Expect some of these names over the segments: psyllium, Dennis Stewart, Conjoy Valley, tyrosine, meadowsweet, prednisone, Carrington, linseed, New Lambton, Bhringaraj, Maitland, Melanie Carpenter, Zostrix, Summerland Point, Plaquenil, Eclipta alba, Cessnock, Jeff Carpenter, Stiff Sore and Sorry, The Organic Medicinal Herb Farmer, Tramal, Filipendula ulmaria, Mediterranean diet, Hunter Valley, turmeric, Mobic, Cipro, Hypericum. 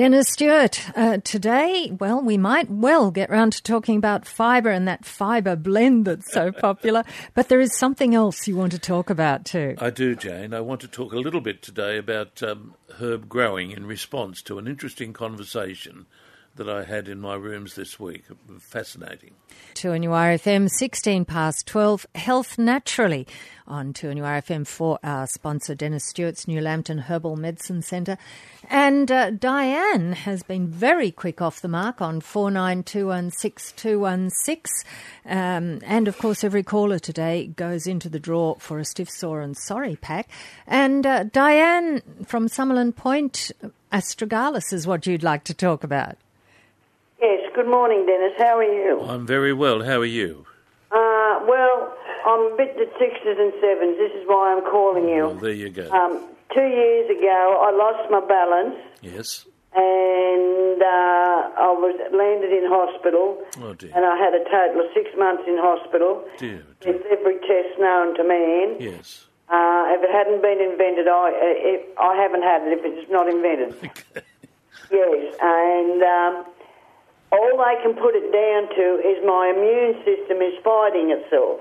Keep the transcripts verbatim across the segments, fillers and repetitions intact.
Dennis Stewart, uh, today, well, we might well get round to talking about fibre and that fibre blend that's so popular, but there is something else you want to talk about too. I do, Jane. I want to talk a little bit today about um, herb growing in response to an interesting conversation that I had in my rooms this week. Fascinating. two N U R F M, sixteen past twelve, Health Naturally on two N U R F M for our sponsor, Dennis Stewart's New Lambton Herbal Medicine Centre. And uh, Diane has been very quick off the mark on four nine two one six two one six. Um, and, of course, every caller today goes into the draw for a Stiff Sore and Sorry pack. And uh, Diane from Summerland Point, astragalus is what you'd like to talk about. Yes, good morning, Dennis. How are you? I'm very well. How are you? Uh, well, I'm a bit to sixes and sevens. This is why I'm calling you. Well, there you go. Um, two years ago, I lost my balance. Yes. And uh, I was landed in hospital. Oh, dear. And I had a total of six months in hospital. Dear, dear. With every test known to man. Yes. Uh, if it hadn't been invented, I, if, I haven't had it if it's not invented. Okay. Yes, and... Um, all I can put it down to is my immune system is fighting itself.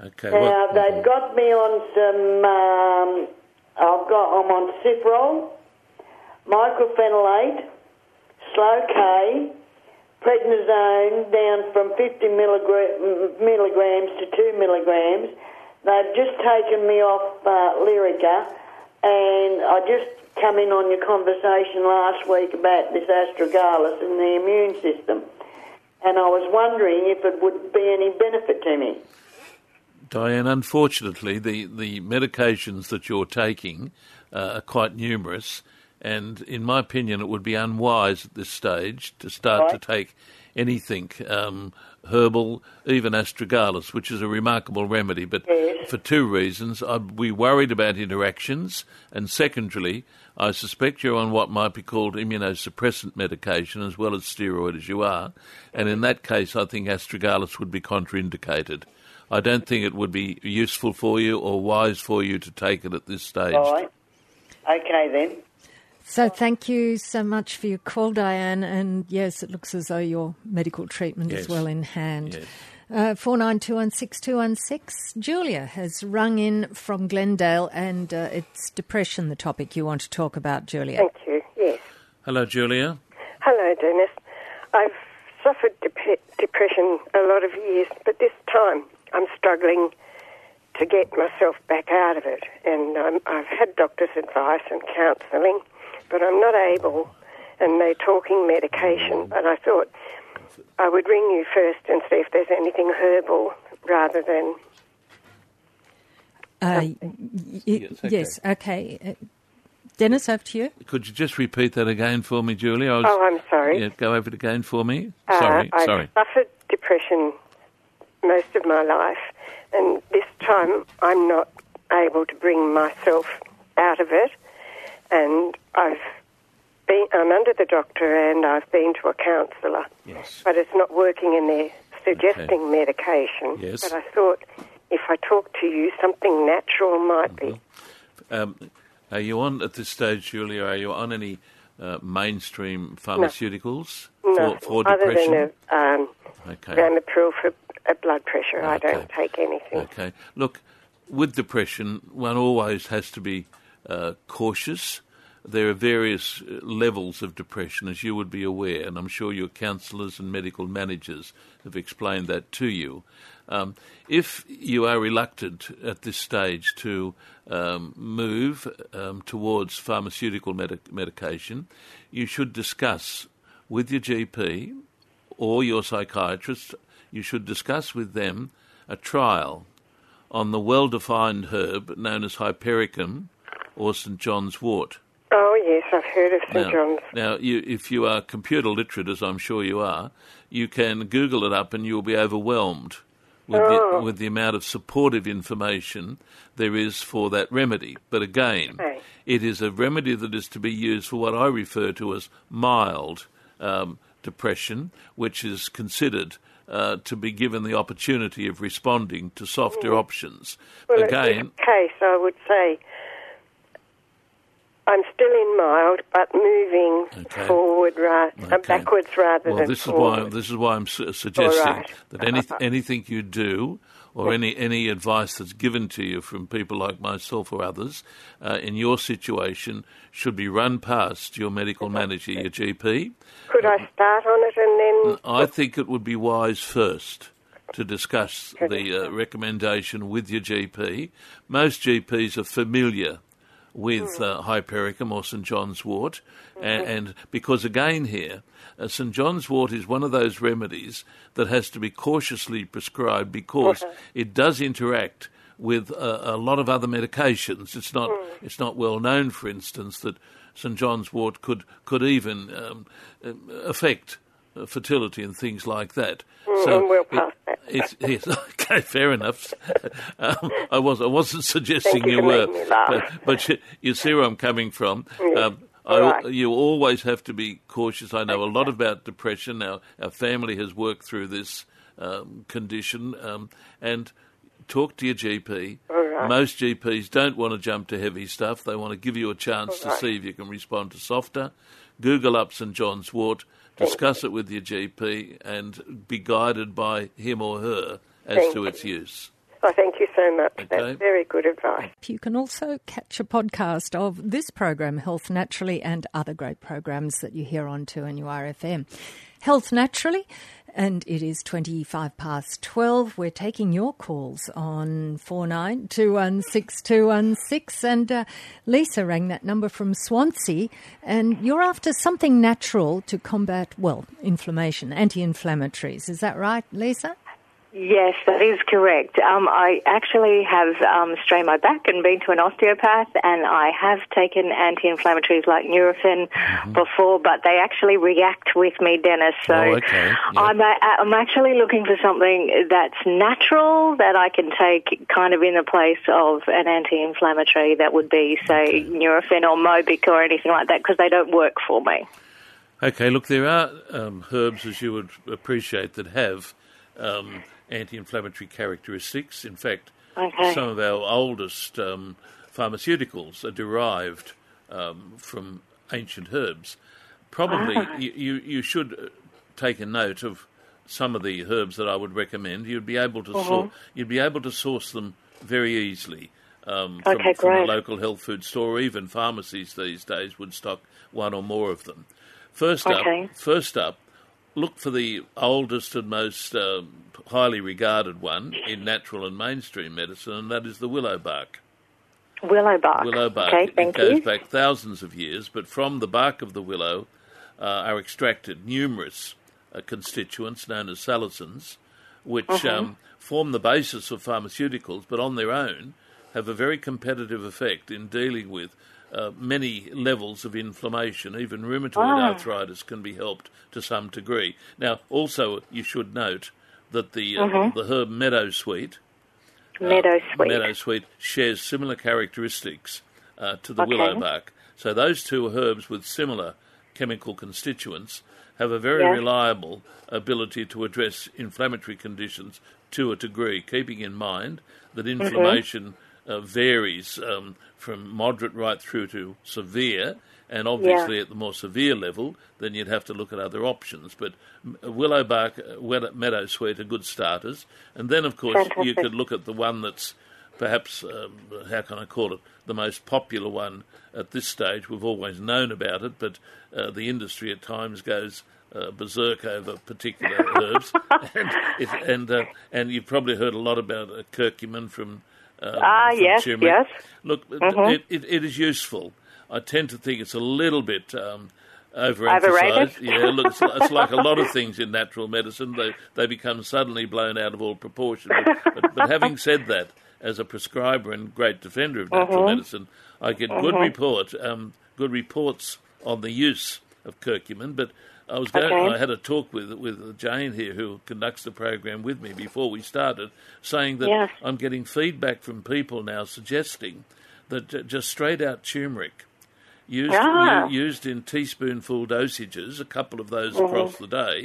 Okay. Now, well, they've got me on some, um, I've got, I'm on Cipro, microphenolate, Slow K, prednisone down from fifty milligrams to two milligrams. They've just taken me off uh, Lyrica, and I just... come in on your conversation last week about this astragalus and the immune system, and I was wondering if it would be any benefit to me. Diane, unfortunately, the, the medications that you're taking uh, are quite numerous, and in my opinion it would be unwise at this stage to start right. to take anything um, herbal, even astragalus, which is a remarkable remedy, but yes. for two reasons. I, we worried about interactions, and secondarily, I suspect you're on what might be called immunosuppressant medication as well as steroid as you are, and in that case I think astragalus would be contraindicated. I don't think it would be useful for you or wise for you to take it at this stage. All right. Okay then. So thank you so much for your call, Diane. And, yes, it looks as though your medical treatment yes. is well in hand. Yes. Uh, four nine two one six two one six. Julia has rung in from Glendale, and uh, it's depression, the topic you want to talk about, Julia. Thank you, yes. Hello, Julia. Hello, Dennis. I've suffered de- depression a lot of years, but this time I'm struggling to get myself back out of it. And um, I've had doctor's advice and counselling, but I'm not able, and they're talking medication. But I thought I would ring you first and see if there's anything herbal rather than... Uh, y- yes, okay. Yes, okay. Uh, Dennis, over to you. Could you just repeat that again for me, Julie? I was, oh, I'm sorry. Yeah, go over it again for me. Uh, sorry, I've sorry. I've suffered depression most of my life, and this time I'm not able to bring myself out of it. And I've been, I'm under the doctor, and I've been to a counsellor. Yes. But it's not working, and they're suggesting okay. medication. Yes. But I thought if I talk to you, something natural might mm-hmm. be. Um, are you on, at this stage, Julia, are you on any uh, mainstream pharmaceuticals no. for, no. for depression? Other than a, um, okay. Ramipril for a blood pressure. Okay. I don't take anything. Okay. Look, with depression, one always has to be... Uh, cautious. There are various levels of depression, as you would be aware, and I'm sure your counsellors and medical managers have explained that to you. Um, if you are reluctant at this stage to um, move um, towards pharmaceutical medi- medication, you should discuss with your G P or your psychiatrist, you should discuss with them a trial on the well-defined herb known as Hypericum, or Saint John's Wort. Oh, yes, I've heard of Saint John's. Now, you, if you are computer literate, as I'm sure you are, you can Google it up and you'll be overwhelmed with, oh. the, with the amount of supportive information there is for that remedy. But again, okay. it is a remedy that is to be used for what I refer to as mild um, depression, which is considered... Uh, to be given the opportunity of responding to softer mm. options. Well, again, in this case, I would say I'm still in mild, but moving okay. forward, right, okay. uh, backwards rather well, than this forward. Well, this is why I'm su- suggesting right. that any, anything you do or yes. any, any advice that's given to you from people like myself or others uh, in your situation should be run past your medical manager, your G P. Could um, I start on it and then... I think it would be wise first to discuss the uh, recommendation with your G P. Most G Ps are familiar with uh, Hypericum or Saint John's Wort, mm-hmm. and, and because again here, uh, Saint John's Wort is one of those remedies that has to be cautiously prescribed because mm-hmm. it does interact with uh, a lot of other medications. It's not mm. it's not well known, for instance, that Saint John's Wort could could even um, affect fertility and things like that. Mm, so and we'll pass it, that. It's, yes, okay, fair enough. um, I was I wasn't suggesting Thank you, you were, but, but you, you see where I'm coming from. Yes. Um, I, right. You always have to be cautious. I know okay. a lot about depression. Our, our family has worked through this um, condition, um, and talk to your G P. Right. Most G Ps don't want to jump to heavy stuff. They want to give you a chance right. to see if you can respond to softer. Google up Saint John's Wort. Discuss it with your G P and be guided by him or her as thank to its use. Oh, thank you so much. Okay. That's very good advice. You can also catch a podcast of this program, Health Naturally, and other great programs that you hear on two N U R F M. Health Naturally, and it is twenty-five past twelve. We're taking your calls on four nine two one six two one six. And uh, Lisa rang that number from Swansea, and you're after something natural to combat, well, inflammation, anti-inflammatories. Is that right, Lisa? Yes, that is correct. Um, I actually have um, strained my back and been to an osteopath, and I have taken anti-inflammatories like Nurofen mm-hmm. before, but they actually react with me, Dennis. So oh, okay. yeah. I'm, a, I'm actually looking for something that's natural that I can take kind of in the place of an anti-inflammatory that would be, say, okay. Nurofen or Mobic or anything like that, because they don't work for me. Okay, look, there are um, herbs, as you would appreciate, that have Um, anti-inflammatory characteristics. In fact, okay. some of our oldest um, pharmaceuticals are derived um, from ancient herbs. Probably ah. you, you should take a note of some of the herbs that I would recommend. You'd be able to mm-hmm. source, you'd be able to source them very easily um, from, okay, from a local health food store, or even pharmacies these days would stock one or more of them. First okay. up, first up. Look for the oldest and most um, highly regarded one in natural and mainstream medicine, and that is the willow bark. Willow bark. Willow bark. Okay, thank you. It goes back thousands of years, but from the bark of the willow uh, are extracted numerous uh, constituents known as salicins, which mm-hmm. um, form the basis of pharmaceuticals, but on their own have a very competitive effect in dealing with Uh, many levels of inflammation. Even rheumatoid ah. arthritis can be helped to some degree. Now, also, you should note that the uh, mm-hmm. the herb meadowsweet, uh, meadowsweet, meadowsweet shares similar characteristics uh, to the okay. willow bark. So those two herbs with similar chemical constituents have a very yes. reliable ability to address inflammatory conditions to a degree, keeping in mind that inflammation mm-hmm. Uh, varies um, from moderate right through to severe, and obviously yeah. at the more severe level, then you'd have to look at other options. But willow bark, meadowsweet are good starters. And then, of course, Fantastic. you could look at the one that's perhaps, um, how can I call it, the most popular one at this stage. We've always known about it, but uh, the industry at times goes Uh, berserk over particular herbs, and if, and, uh, and you've probably heard a lot about uh, curcumin from um, ah from yes turmeric. yes look mm-hmm. it, it, it is useful. I tend to think it's a little bit um, overemphasised. Yeah, look, it's, it's like a lot of things in natural medicine; they they become suddenly blown out of all proportion. But, but, but having said that, as a prescriber and great defender of natural mm-hmm. medicine, I get mm-hmm. good report um, good reports on the use of curcumin, but. I was going. Okay. I had a talk with with Jane here, who conducts the program with me before we started, saying that yes. I'm getting feedback from people now suggesting that just straight out turmeric, used ah. used in teaspoonful dosages, a couple of those mm-hmm. across the day,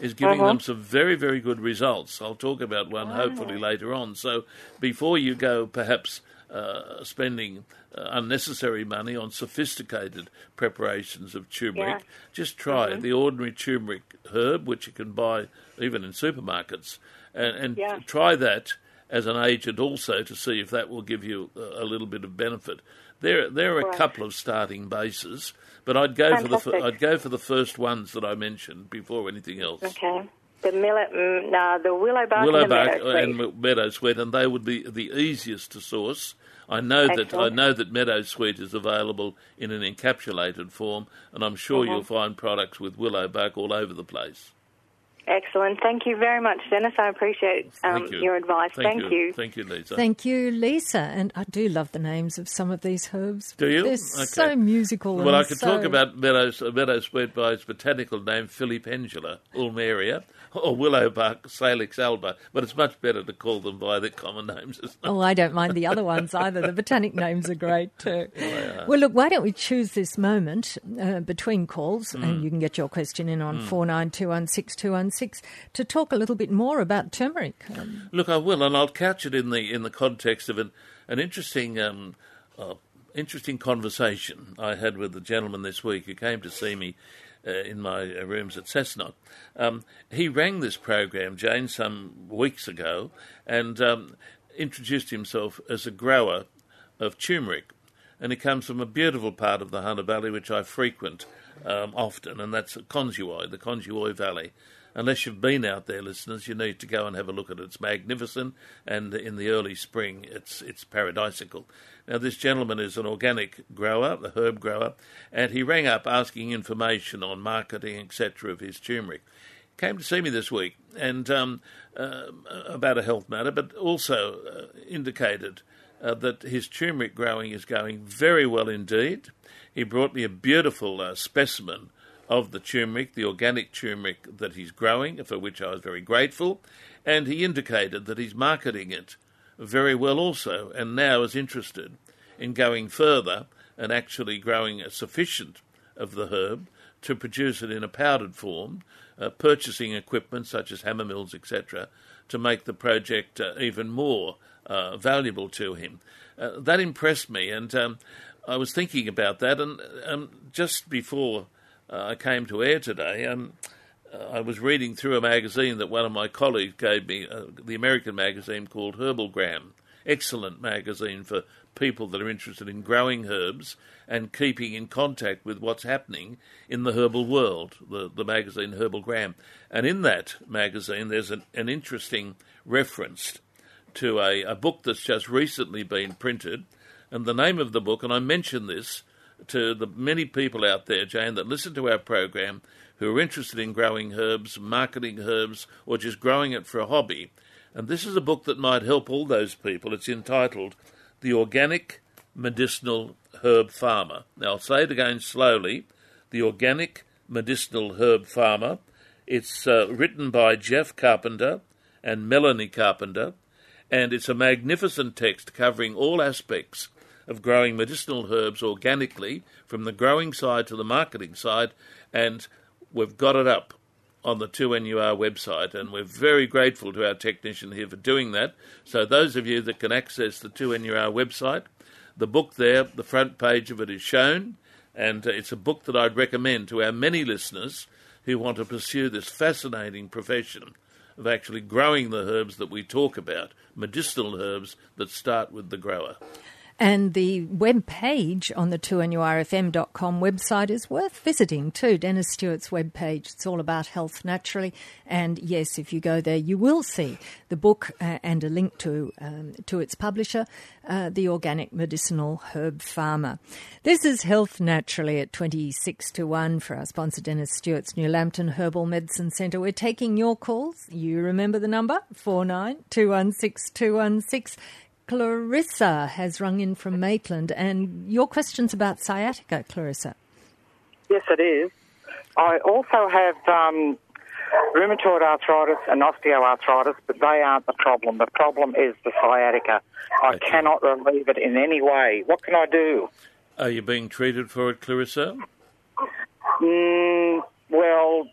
is giving uh-huh. them some very very good results. I'll talk about one ah. hopefully later on. So before you go, perhaps uh, spending uh, unnecessary money on sophisticated preparations of turmeric. Yeah. Just try mm-hmm. the ordinary turmeric herb, which you can buy even in supermarkets, and, and yeah. try that as an agent also to see if that will give you a, a little bit of benefit. There, there are right. a couple of starting bases, but I'd go Fantastic. for the I'd go for the first ones that I mentioned before anything else. Okay, the millet, no, the willow bark, willow and the bark meadowsweet. and meadowsweet, and they would be the easiest to source. I know Excellent. that I know that meadowsweet is available in an encapsulated form, and I'm sure mm-hmm. you'll find products with willow bark all over the place. Excellent. Thank you very much, Dennis. I appreciate um, you. your advice. Thank, Thank you. you. Thank you, Lisa. Thank you, Lisa. And I do love the names of some of these herbs. Do you? They're okay. so musical. Well, and I could so... talk about meadows, meadowsweet by its botanical name, Filipendula ulmaria, or willow bark, Salix alba, but it's much better to call them by their common names. Isn't it? Oh, I don't mind the other ones either. The botanic names are great too. Well, well, look, why don't we choose this moment uh, between calls, mm. and you can get your question in on mm. four nine two one six two one six. To talk a little bit more about turmeric. Um, Look, I will, and I'll couch it in the in the context of an an interesting um, uh, interesting conversation I had with a gentleman this week who came to see me uh, in my rooms at Cessnock. Um, he rang this program, Jane, some weeks ago, and um, introduced himself as a grower of turmeric, and he comes from a beautiful part of the Hunter Valley which I frequent um, often, and that's Conjoy, the Conjoy Valley. Unless you've been out there, listeners, you need to go and have a look at it. It's magnificent, and in the early spring, it's it's paradisical. Now, this gentleman is an organic grower, a herb grower, and he rang up asking information on marketing, et cetera, of his turmeric. He came to see me this week and um, uh, about a health matter, but also uh, indicated uh, that his turmeric growing is going very well indeed. He brought me a beautiful uh, specimen of the turmeric, the organic turmeric that he's growing, for which I was very grateful, and he indicated that he's marketing it very well also, and now is interested in going further and actually growing a sufficient of the herb to produce it in a powdered form, uh, purchasing equipment such as hammer mills, et cetera, to make the project uh, even more uh, valuable to him. Uh, that impressed me, and um, I was thinking about that, and um, just before Uh, I came to air today. Um, I was reading through a magazine that one of my colleagues gave me, uh, the American magazine called Herbal Gram. Excellent magazine for people that are interested in growing herbs and keeping in contact with what's happening in the herbal world, the, the magazine Herbal Gram. And in that magazine, there's an, an interesting reference to a, a book that's just recently been printed. And the name of the book, and I mentioned this to the many people out there, Jane, that listen to our program who are interested in growing herbs, marketing herbs, or just growing it for a hobby. And this is a book that might help all those people. It's entitled The Organic Medicinal Herb Farmer. Now, I'll say it again slowly. The Organic Medicinal Herb Farmer. It's uh, written by Jeff Carpenter and Melanie Carpenter, and it's a magnificent text covering all aspects of growing medicinal herbs organically, from the growing side to the marketing side, and we've got it up on the two N U R website, and we're very grateful to our technician here for doing that. So those of you that can access the two N U R website, the book there, the front page of it is shown, and it's a book that I'd recommend to our many listeners who want to pursue this fascinating profession of actually growing the herbs that we talk about, medicinal herbs that start with the grower. And the web page on the two N U R F M dot com website is worth visiting too, Dennis Stewart's web page. It's all about health naturally. And yes, if you go there, you will see the book uh, and a link to um, to its publisher, uh, The Organic Medicinal Herb Farmer. This is Health Naturally at twenty-six to one for our sponsor, Dennis Stewart's New Lambton Herbal Medicine Centre. We're taking your calls. You remember the number, four nine two one six two one six. Clarissa has rung in from Maitland, and your question's about sciatica, Clarissa. Yes, it is. I also have um, rheumatoid arthritis and osteoarthritis, but they aren't the problem. The problem is the sciatica. I okay. cannot relieve it in any way. What can I do? Are you being treated for it, Clarissa? Mm, well,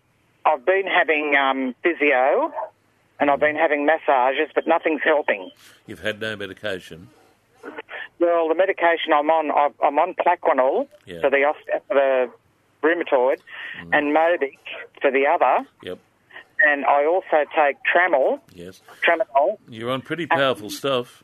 I've been having um, physio, and I've been having massages, but nothing's helping. You've had no medication? Well, the medication I'm on, I'm on Plaquenil yeah. for the osteo- the rheumatoid, mm. and Mobic for the other. Yep. And I also take Tramal. Yes. Tramal. You're on pretty powerful um, stuff.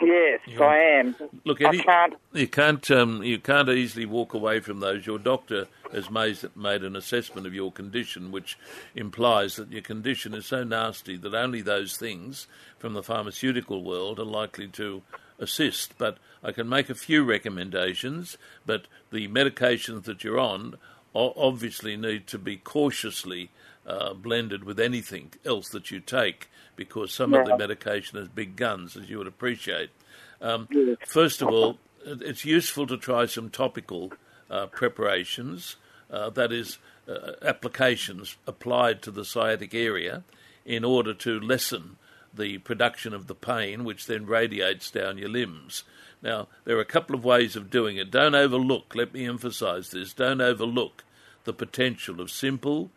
Yes, You're I am. Look, Eddie, I can't, you can't um, you can't easily walk away from those. Your doctor has made, made an assessment of your condition, which implies that your condition is so nasty that only those things from the pharmaceutical world are likely to assist. But I can make a few recommendations, but the medications that you're on obviously need to be cautiously Uh, blended with anything else that you take, because some yeah. of the medication is big guns, as you would appreciate. Um, yeah. First of all, it's useful to try some topical uh, preparations, uh, that is, uh, applications applied to the sciatic area in order to lessen the production of the pain, which then radiates down your limbs. Now, there are a couple of ways of doing it. Don't overlook, let me emphasise this, don't overlook the potential of simple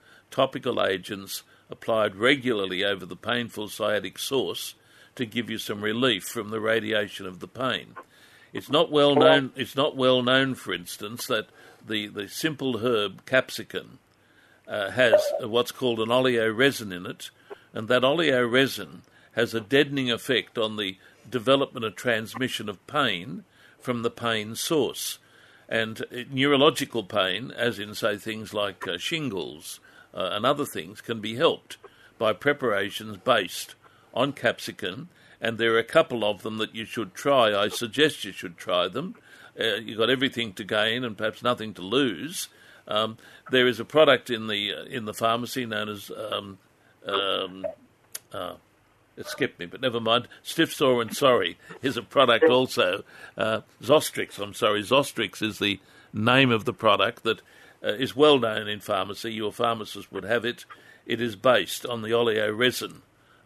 topical agents applied regularly over the painful sciatic source to give you some relief from the radiation of the pain. It's not well known, it's not well known, for instance, that the, the simple herb capsicum uh, has what's called an oleoresin in it, and that oleoresin has a deadening effect on the development and transmission of pain from the pain source. And neurological pain, as in, say, things like uh, shingles, Uh, and other things, can be helped by preparations based on capsicum, and there are a couple of them that you should try. I suggest you should try them. Uh, you've got everything to gain and perhaps nothing to lose. Um, there is a product in the uh, in the pharmacy known as, um, um, uh, it skipped me, but never mind, Stiff Sore and Sorry is a product also. Uh, Zostrix, I'm sorry, Zostrix is the name of the product that Uh, is well known in pharmacy. Your pharmacist would have it. It is based on the oleoresin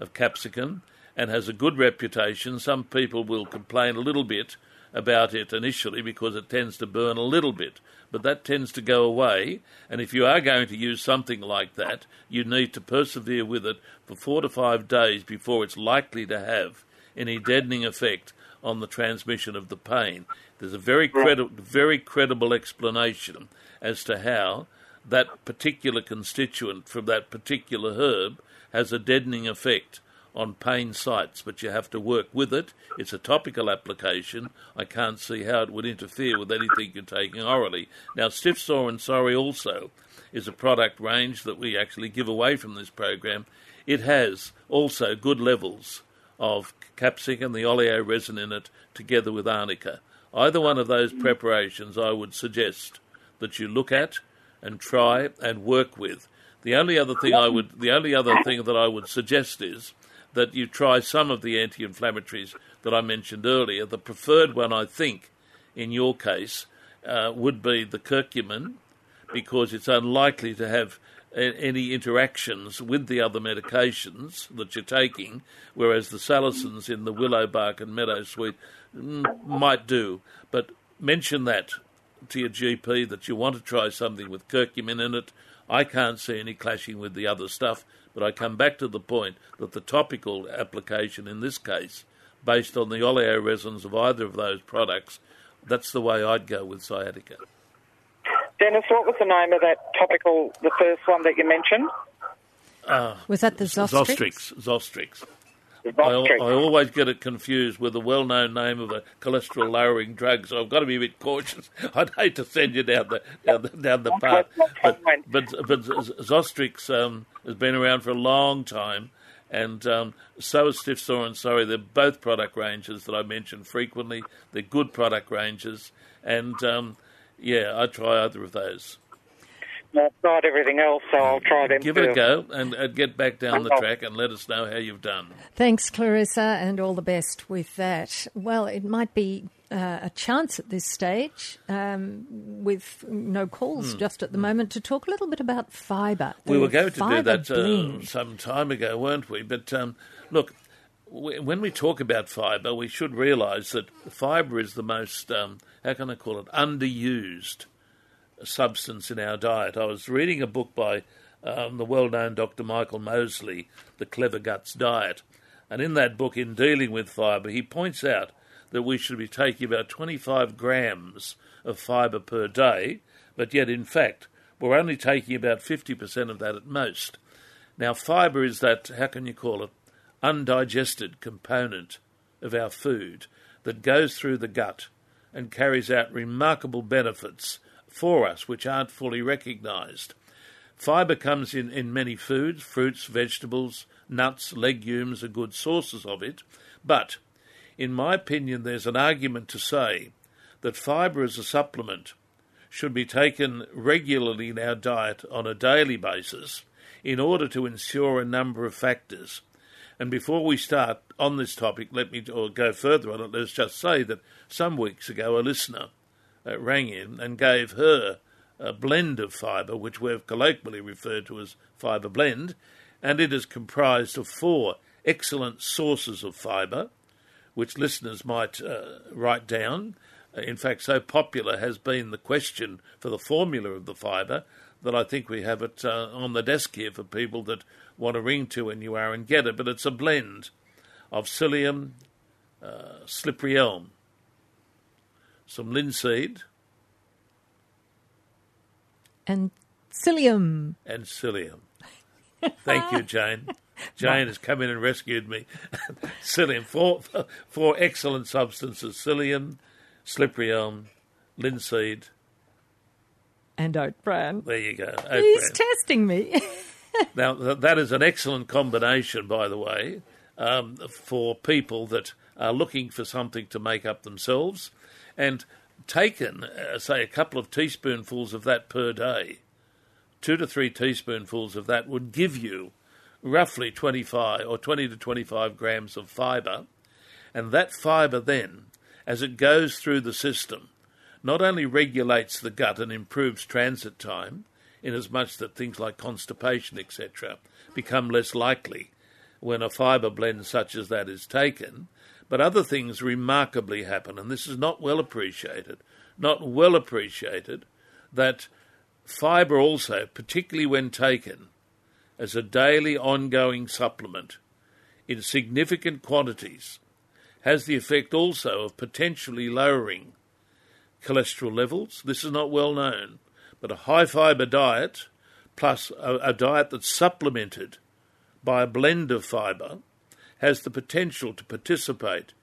of capsicum and has a good reputation. Some people will complain a little bit about it initially because it tends to burn a little bit, but that tends to go away. And if you are going to use something like that, you need to persevere with it for four to five days before it's likely to have any deadening effect on the transmission of the pain. There's a very credi- very credible explanation as to how that particular constituent from that particular herb has a deadening effect on pain sites, but you have to work with it. It's a topical application. I can't see how it would interfere with anything you're taking orally. Now, Stiff Sore and Sorry also is a product range that we actually give away from this program. It has also good levels of capsicum, the oleoresin in it, together with arnica. Either one of those preparations I would suggest that you look at and try and work with. The only other thing I would, the only other thing that I would suggest is that you try some of the anti-inflammatories that I mentioned earlier. The preferred one, I think, in your case, uh, would be the curcumin, because it's unlikely to have a- any interactions with the other medications that you're taking, whereas the salicins in the willow bark and meadowsweet m- might do. But mention that to your G P that you want to try something with curcumin in it. I can't see any clashing with the other stuff, but I come back to the point that the topical application in this case, based on the oleoresins of either of those products, that's the way I'd go with sciatica. Dennis, what was the name of that topical, the first one that you mentioned? Uh, was that the Zostrix? Zostrix. I, I always get it confused with a well-known name of a cholesterol-lowering drug, so I've got to be a bit cautious. I'd hate to send you down the down the, down the path. But, but, but Zostrix um, has been around for a long time, and um, so is Stiff Sore and Sorry. They're both product ranges that I mention frequently. They're good product ranges, and, um, yeah, I'd try either of those. I've tried everything else, so I'll try them. Give it a go and, and get back down the track and let us know how you've done. Thanks, Clarissa, and all the best with that. Well, it might be uh, a chance at this stage, um, with no calls mm. just at the mm. moment, to talk a little bit about fibre. We were going to do that uh, some time ago, weren't we? But um, look, we, when we talk about fibre, we should realise that fibre is the most, um, how can I call it, underused substance in our diet. I was reading a book by um, the well-known Doctor Michael Mosley, The Clever Guts Diet, and in that book, in dealing with fibre, he points out that we should be taking about twenty-five grams of fibre per day, but yet, in fact, we're only taking about fifty percent of that at most. Now, fibre is that, how can you call it, undigested component of our food that goes through the gut and carries out remarkable benefits for us, which aren't fully recognised. Fibre comes in, in many foods, fruits, vegetables, nuts, legumes are good sources of it, but in my opinion there's an argument to say that fibre as a supplement should be taken regularly in our diet on a daily basis in order to ensure a number of factors. And before we start on this topic, let me or go further on it, let's just say that some weeks ago a listener uh, rang in and gave her a blend of fibre, which we've colloquially referred to as fibre blend, and it is comprised of four excellent sources of fibre, which listeners might uh, write down. In fact, so popular has been the question for the formula of the fibre that I think we have it uh, on the desk here for people that want to ring to and you are and get it, but it's a blend of psyllium, uh, slippery elm, some linseed, and psyllium. And psyllium. Thank you, Jane. Jane has come in and rescued me. Psyllium. Four, four excellent substances. Psyllium, slippery elm, linseed. And oat bran. There you go. Oat He's bran. testing me. Now, that is an excellent combination, by the way, um, for people that are looking for something to make up themselves. And taken, uh, say, a couple of teaspoonfuls of that per day, two to three teaspoonfuls of that would give you roughly twenty-five or twenty to twenty-five grams of fibre, and that fibre then, as it goes through the system, not only regulates the gut and improves transit time, inasmuch that things like constipation, et cetera, become less likely when a fibre blend such as that is taken, but other things remarkably happen, and this is not well appreciated, not well appreciated, that fibre also, particularly when taken as a daily ongoing supplement in significant quantities, has the effect also of potentially lowering cholesterol levels. This is not well known, but a high fibre diet plus a, a diet that's supplemented by a blend of fibre has the potential to participate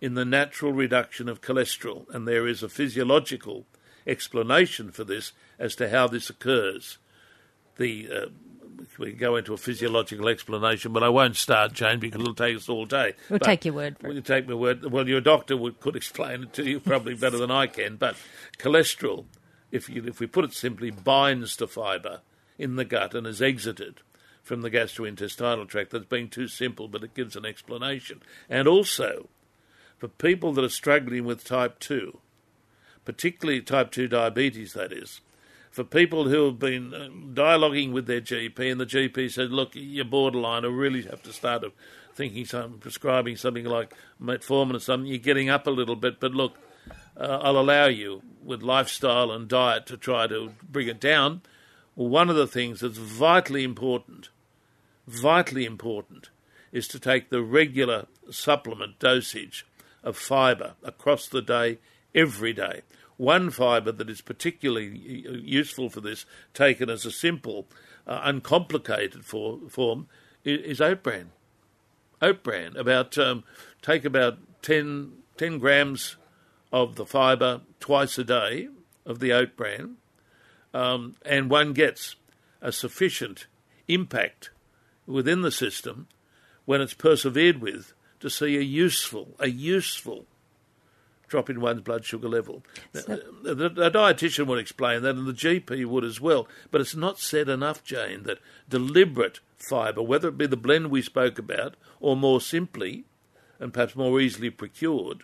in the natural reduction of cholesterol, and there is a physiological explanation for this as to how this occurs. The uh, we go into a physiological explanation, but I won't start, Jane, because it'll take us all day. We'll but take your word for it. We'll take my word. Well, your doctor would, could explain it to you probably better than I can, but cholesterol, if, you, if we put it simply, binds to fibre in the gut and is exited from the gastrointestinal tract. That's being too simple, but it gives an explanation. And also, for people that are struggling with type two, particularly type two diabetes, that is, for people who have been dialoguing with their G P and the G P said, look, you're borderline, I really have to start thinking, some, prescribing something like metformin or something, you're getting up a little bit, but look, uh, I'll allow you with lifestyle and diet to try to bring it down. Well, one of the things that's vitally important, vitally important, is to take the regular supplement dosage of fibre across the day, every day. One fibre that is particularly useful for this, taken as a simple, uh, uncomplicated for, form, is oat bran. Oat bran, about um, take about ten grams of the fibre twice a day of the oat bran, Um, and one gets a sufficient impact within the system when it's persevered with to see a useful, a useful drop in one's blood sugar level. So, a, a, a dietitian would explain that, and the G P would as well, but it's not said enough, Jane, that deliberate fibre, whether it be the blend we spoke about or more simply and perhaps more easily procured,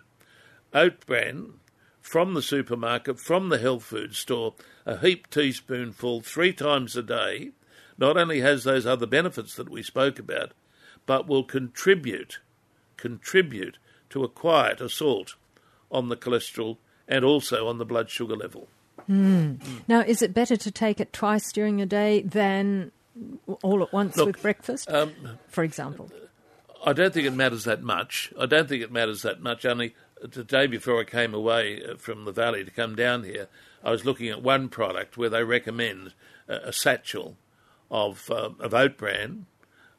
oat bran from the supermarket, from the health food store, a heap teaspoonful three times a day, not only has those other benefits that we spoke about, but will contribute, contribute to a quiet assault on the cholesterol and also on the blood sugar level. Mm. Mm. Now, is it better to take it twice during a day than all at once Look, with breakfast, um, for example? I don't think it matters that much. I don't think it matters that much, only the day before I came away from the valley to come down here, I was looking at one product where they recommend a, a satchel of, um, of oat bran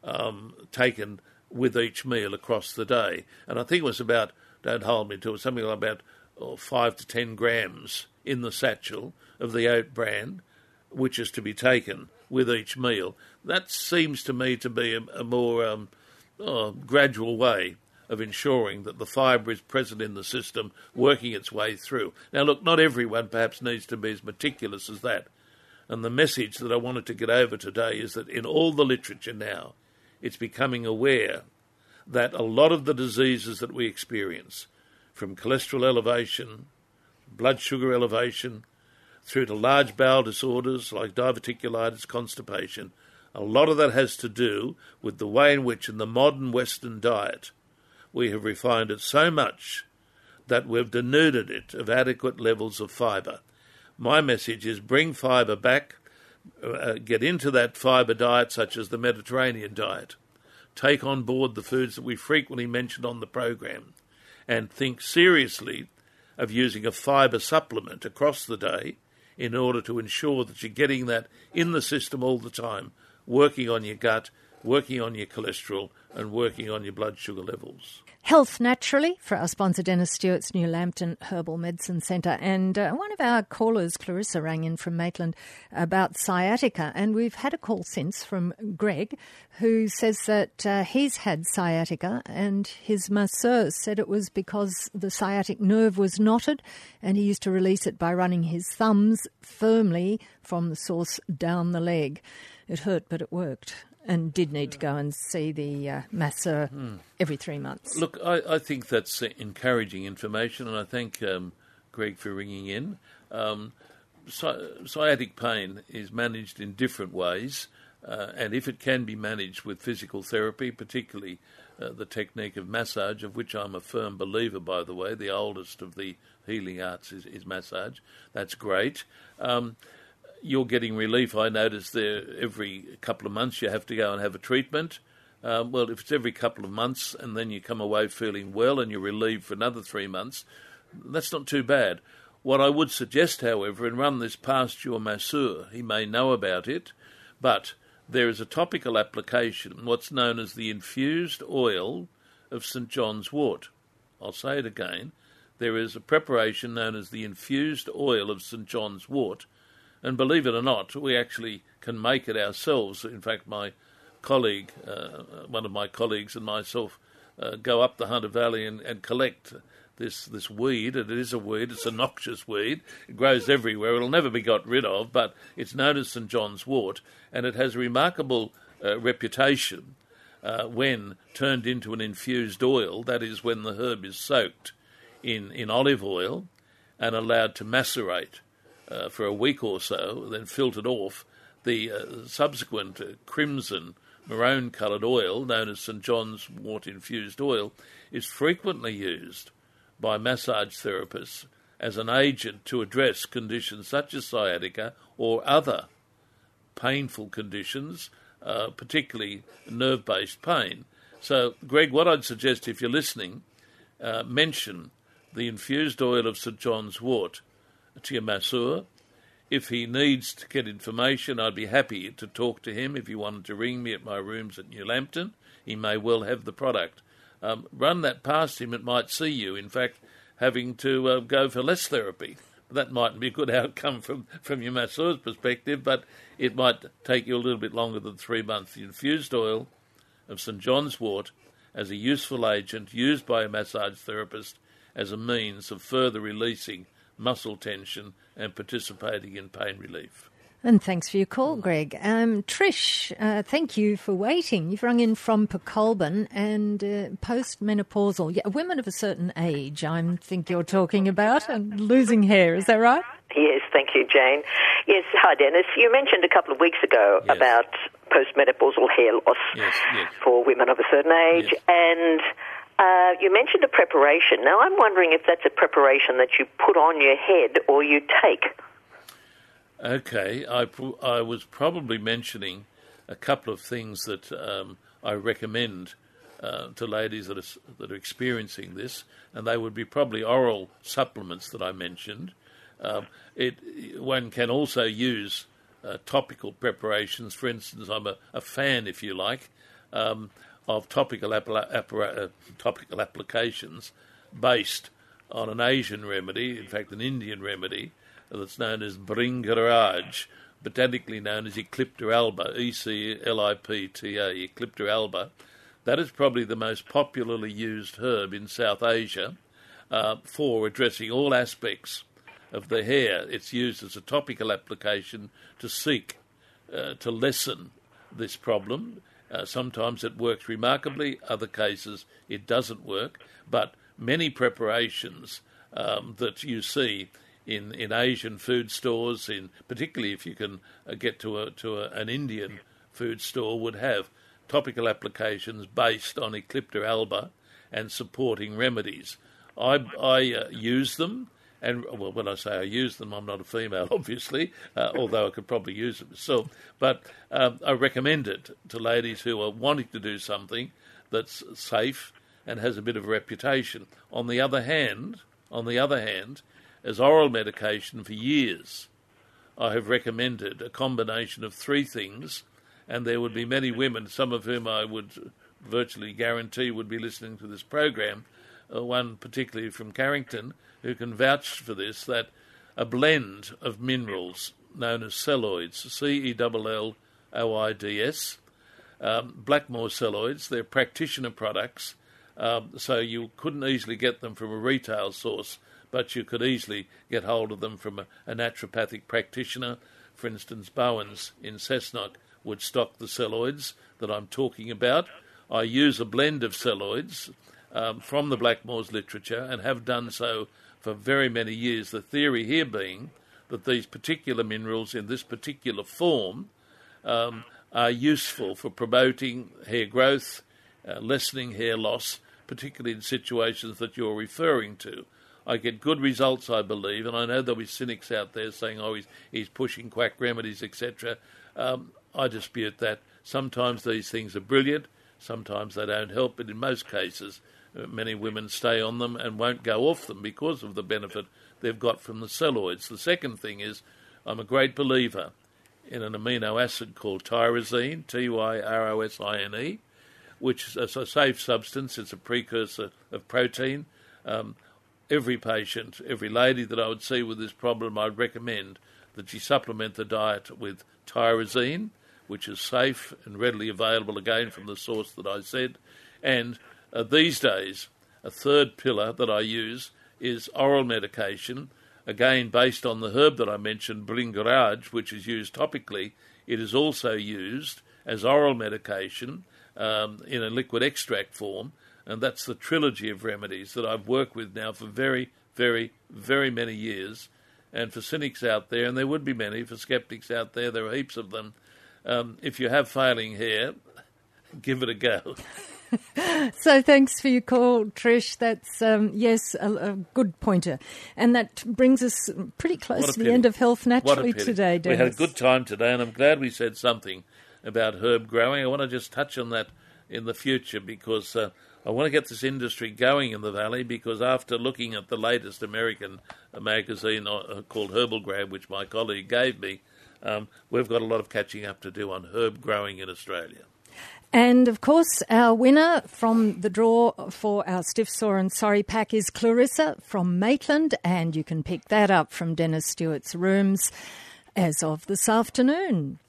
um, taken with each meal across the day. And I think it was about, don't hold me to it, something like about oh, five to ten grams in the satchel of the oat bran, which is to be taken with each meal. That seems to me to be a, a more um, oh, gradual way of ensuring that the fibre is present in the system, working its way through. Now, look, not everyone perhaps needs to be as meticulous as that. And the message that I wanted to get over today is that in all the literature now, it's becoming aware that a lot of the diseases that we experience, from cholesterol elevation, blood sugar elevation, through to large bowel disorders like diverticulitis, constipation, a lot of that has to do with the way in which in the modern Western diet we have refined it so much that we've denuded it of adequate levels of fibre. My message is bring fibre back, uh, get into that fibre diet such as the Mediterranean diet. Take on board the foods that we frequently mention on the program and think seriously of using a fibre supplement across the day in order to ensure that you're getting that in the system all the time, working on your gut, working on your cholesterol and working on your blood sugar levels. Health Naturally for our sponsor Dennis Stewart's New Lambton Herbal Medicine Centre. And uh, one of our callers, Clarissa, rang in from Maitland about sciatica. And we've had a call since from Greg who says that uh, he's had sciatica and his masseur said it was because the sciatic nerve was knotted and he used to release it by running his thumbs firmly from the source down the leg. It hurt, but it worked. And did need to go and see the uh, masseur mm. every three months. Look, I, I think that's encouraging information, and I thank um, Greg for ringing in. Um, sci- sciatic pain is managed in different ways, uh, and if it can be managed with physical therapy, particularly uh, the technique of massage, of which I'm a firm believer, by the way, the oldest of the healing arts is, is massage. That's great. Um You're getting relief, I notice, there every couple of months you have to go and have a treatment. Um, well, if it's every couple of months and then you come away feeling well and you're relieved for another three months, that's not too bad. What I would suggest, however, and run this past your masseur, he may know about it, but there is a topical application, what's known as the infused oil of Saint John's Wort. I'll say it again. There is a preparation known as the infused oil of Saint John's Wort. And believe it or not, we actually can make it ourselves. In fact, my colleague, uh, one of my colleagues and myself, uh, go up the Hunter Valley and, and collect this this weed. And it is a weed. It's a noxious weed. It grows everywhere. It'll never be got rid of, but it's known as Saint John's Wort. And it has a remarkable uh, reputation uh, when turned into an infused oil. That is, when the herb is soaked in, in olive oil and allowed to macerate Uh, for a week or so, then filtered off, the uh, subsequent uh, crimson, maroon-coloured oil, known as Saint John's Wort infused oil, is frequently used by massage therapists as an agent to address conditions such as sciatica or other painful conditions, uh, particularly nerve-based pain. So, Greg, what I'd suggest, if you're listening, uh, mention the infused oil of Saint John's Wort to your masseur. If he needs to get information, I'd be happy to talk to him. If he wanted to ring me at my rooms at New Lambton, he may well have the product. Um, run that past him. It might see you, in fact, having to uh, go for less therapy. That mightn't be a good outcome from, from your masseur's perspective, but it might take you a little bit longer than three months. The infused oil of Saint John's Wort as a useful agent used by a massage therapist as a means of further releasing muscle tension and participating in pain relief. And thanks for your call, Greg. Um, Trish, uh, thank you for waiting. You've rung in from Pacolban and uh, postmenopausal. Yeah, women of a certain age, I think you're talking about, and losing hair. Is that right? Yes, thank you, Jane. Yes, hi, Dennis. You mentioned a couple of weeks ago yes. about postmenopausal hair loss yes, yes. for women of a certain age yes. and... Uh, you mentioned a preparation. Now, I'm wondering if that's a preparation that you put on your head or you take. Okay. I, pro- I was probably mentioning a couple of things that um, I recommend uh, to ladies that are, that are experiencing this, and they would be probably oral supplements that I mentioned. Um, it one can also use uh, topical preparations. For instance, I'm a, a fan, if you like, um, of topical appla- appara- uh, topical applications based on an Asian remedy, in fact, an Indian remedy that's known as Bhringaraj, botanically known as Eclipta alba, E C L I P T A, Eclipta alba. That is probably the most popularly used herb in South Asia uh, for addressing all aspects of the hair. It's used as a topical application to seek, uh, to lessen this problem. Uh, sometimes it works remarkably, other cases it doesn't work, but many preparations um, that you see in, in Asian food stores, in particularly if you can uh, get to a, to a, an Indian food store, would have topical applications based on Eclipta alba and supporting remedies. I, I uh, use them. And well, when I say I use them, I'm not a female, obviously, uh, although I could probably use it myself. But um, I recommend it to ladies who are wanting to do something that's safe and has a bit of a reputation. On the other hand, on the other hand, as oral medication for years, I have recommended a combination of three things, and there would be many women, some of whom I would virtually guarantee would be listening to this program, uh, one particularly from Carrington, who can vouch for this, that a blend of minerals known as celloids, C E L L O I D S, um, Blackmore celloids, they're practitioner products, um, so you couldn't easily get them from a retail source, but you could easily get hold of them from a, a naturopathic practitioner. For instance, Bowen's in Cessnock would stock the celloids that I'm talking about. I use a blend of celloids um, from the Blackmore's literature and have done so for very many years, the theory here being that these particular minerals in this particular form um, are useful for promoting hair growth, uh, lessening hair loss, particularly in situations that you're referring to. I get good results, I believe, and I know there'll be cynics out there saying, oh, he's, he's pushing quack remedies, et cetera. Um, I dispute that. Sometimes these things are brilliant, sometimes they don't help, but in most cases many women stay on them and won't go off them because of the benefit they've got from the celloids. The second thing is I'm a great believer in an amino acid called tyrosine, T Y R O S I N E, which is a safe substance. It's a precursor of protein. Um, every patient, every lady that I would see with this problem, I'd recommend that she supplement the diet with tyrosine, which is safe and readily available, again, from the source that I said, and Uh, these days, a third pillar that I use is oral medication, again based on the herb that I mentioned, Bhringaraj, which is used topically. It is also used as oral medication um, in a liquid extract form, and that's the trilogy of remedies that I've worked with now for very, very, very many years. And for cynics out there, and there would be many, for sceptics out there, there are heaps of them, um, if you have failing hair, give it a go. So thanks for your call, Trish. That's, um, yes, a, a good pointer. And that brings us pretty close to the end of Health Naturally today, Dennis. We had a good time today, and I'm glad we said something about herb growing. I want to just touch on that in the future because uh, I want to get this industry going in the Valley, because after looking at the latest American magazine called Herbal Gram, which my colleague gave me, um, we've got a lot of catching up to do on herb growing in Australia. And, of course, our winner from the draw for our Stiff Sore and Sorry pack is Clarissa from Maitland, and you can pick that up from Dennis Stewart's rooms as of this afternoon.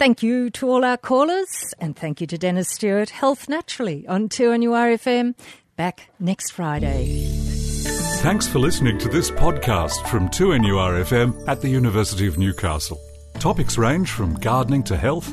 Thank you to all our callers, and thank you to Dennis Stewart. Health Naturally on two N U R F M, back next Friday. Thanks for listening to this podcast from two N U R F M at the University of Newcastle. Topics range from gardening to health,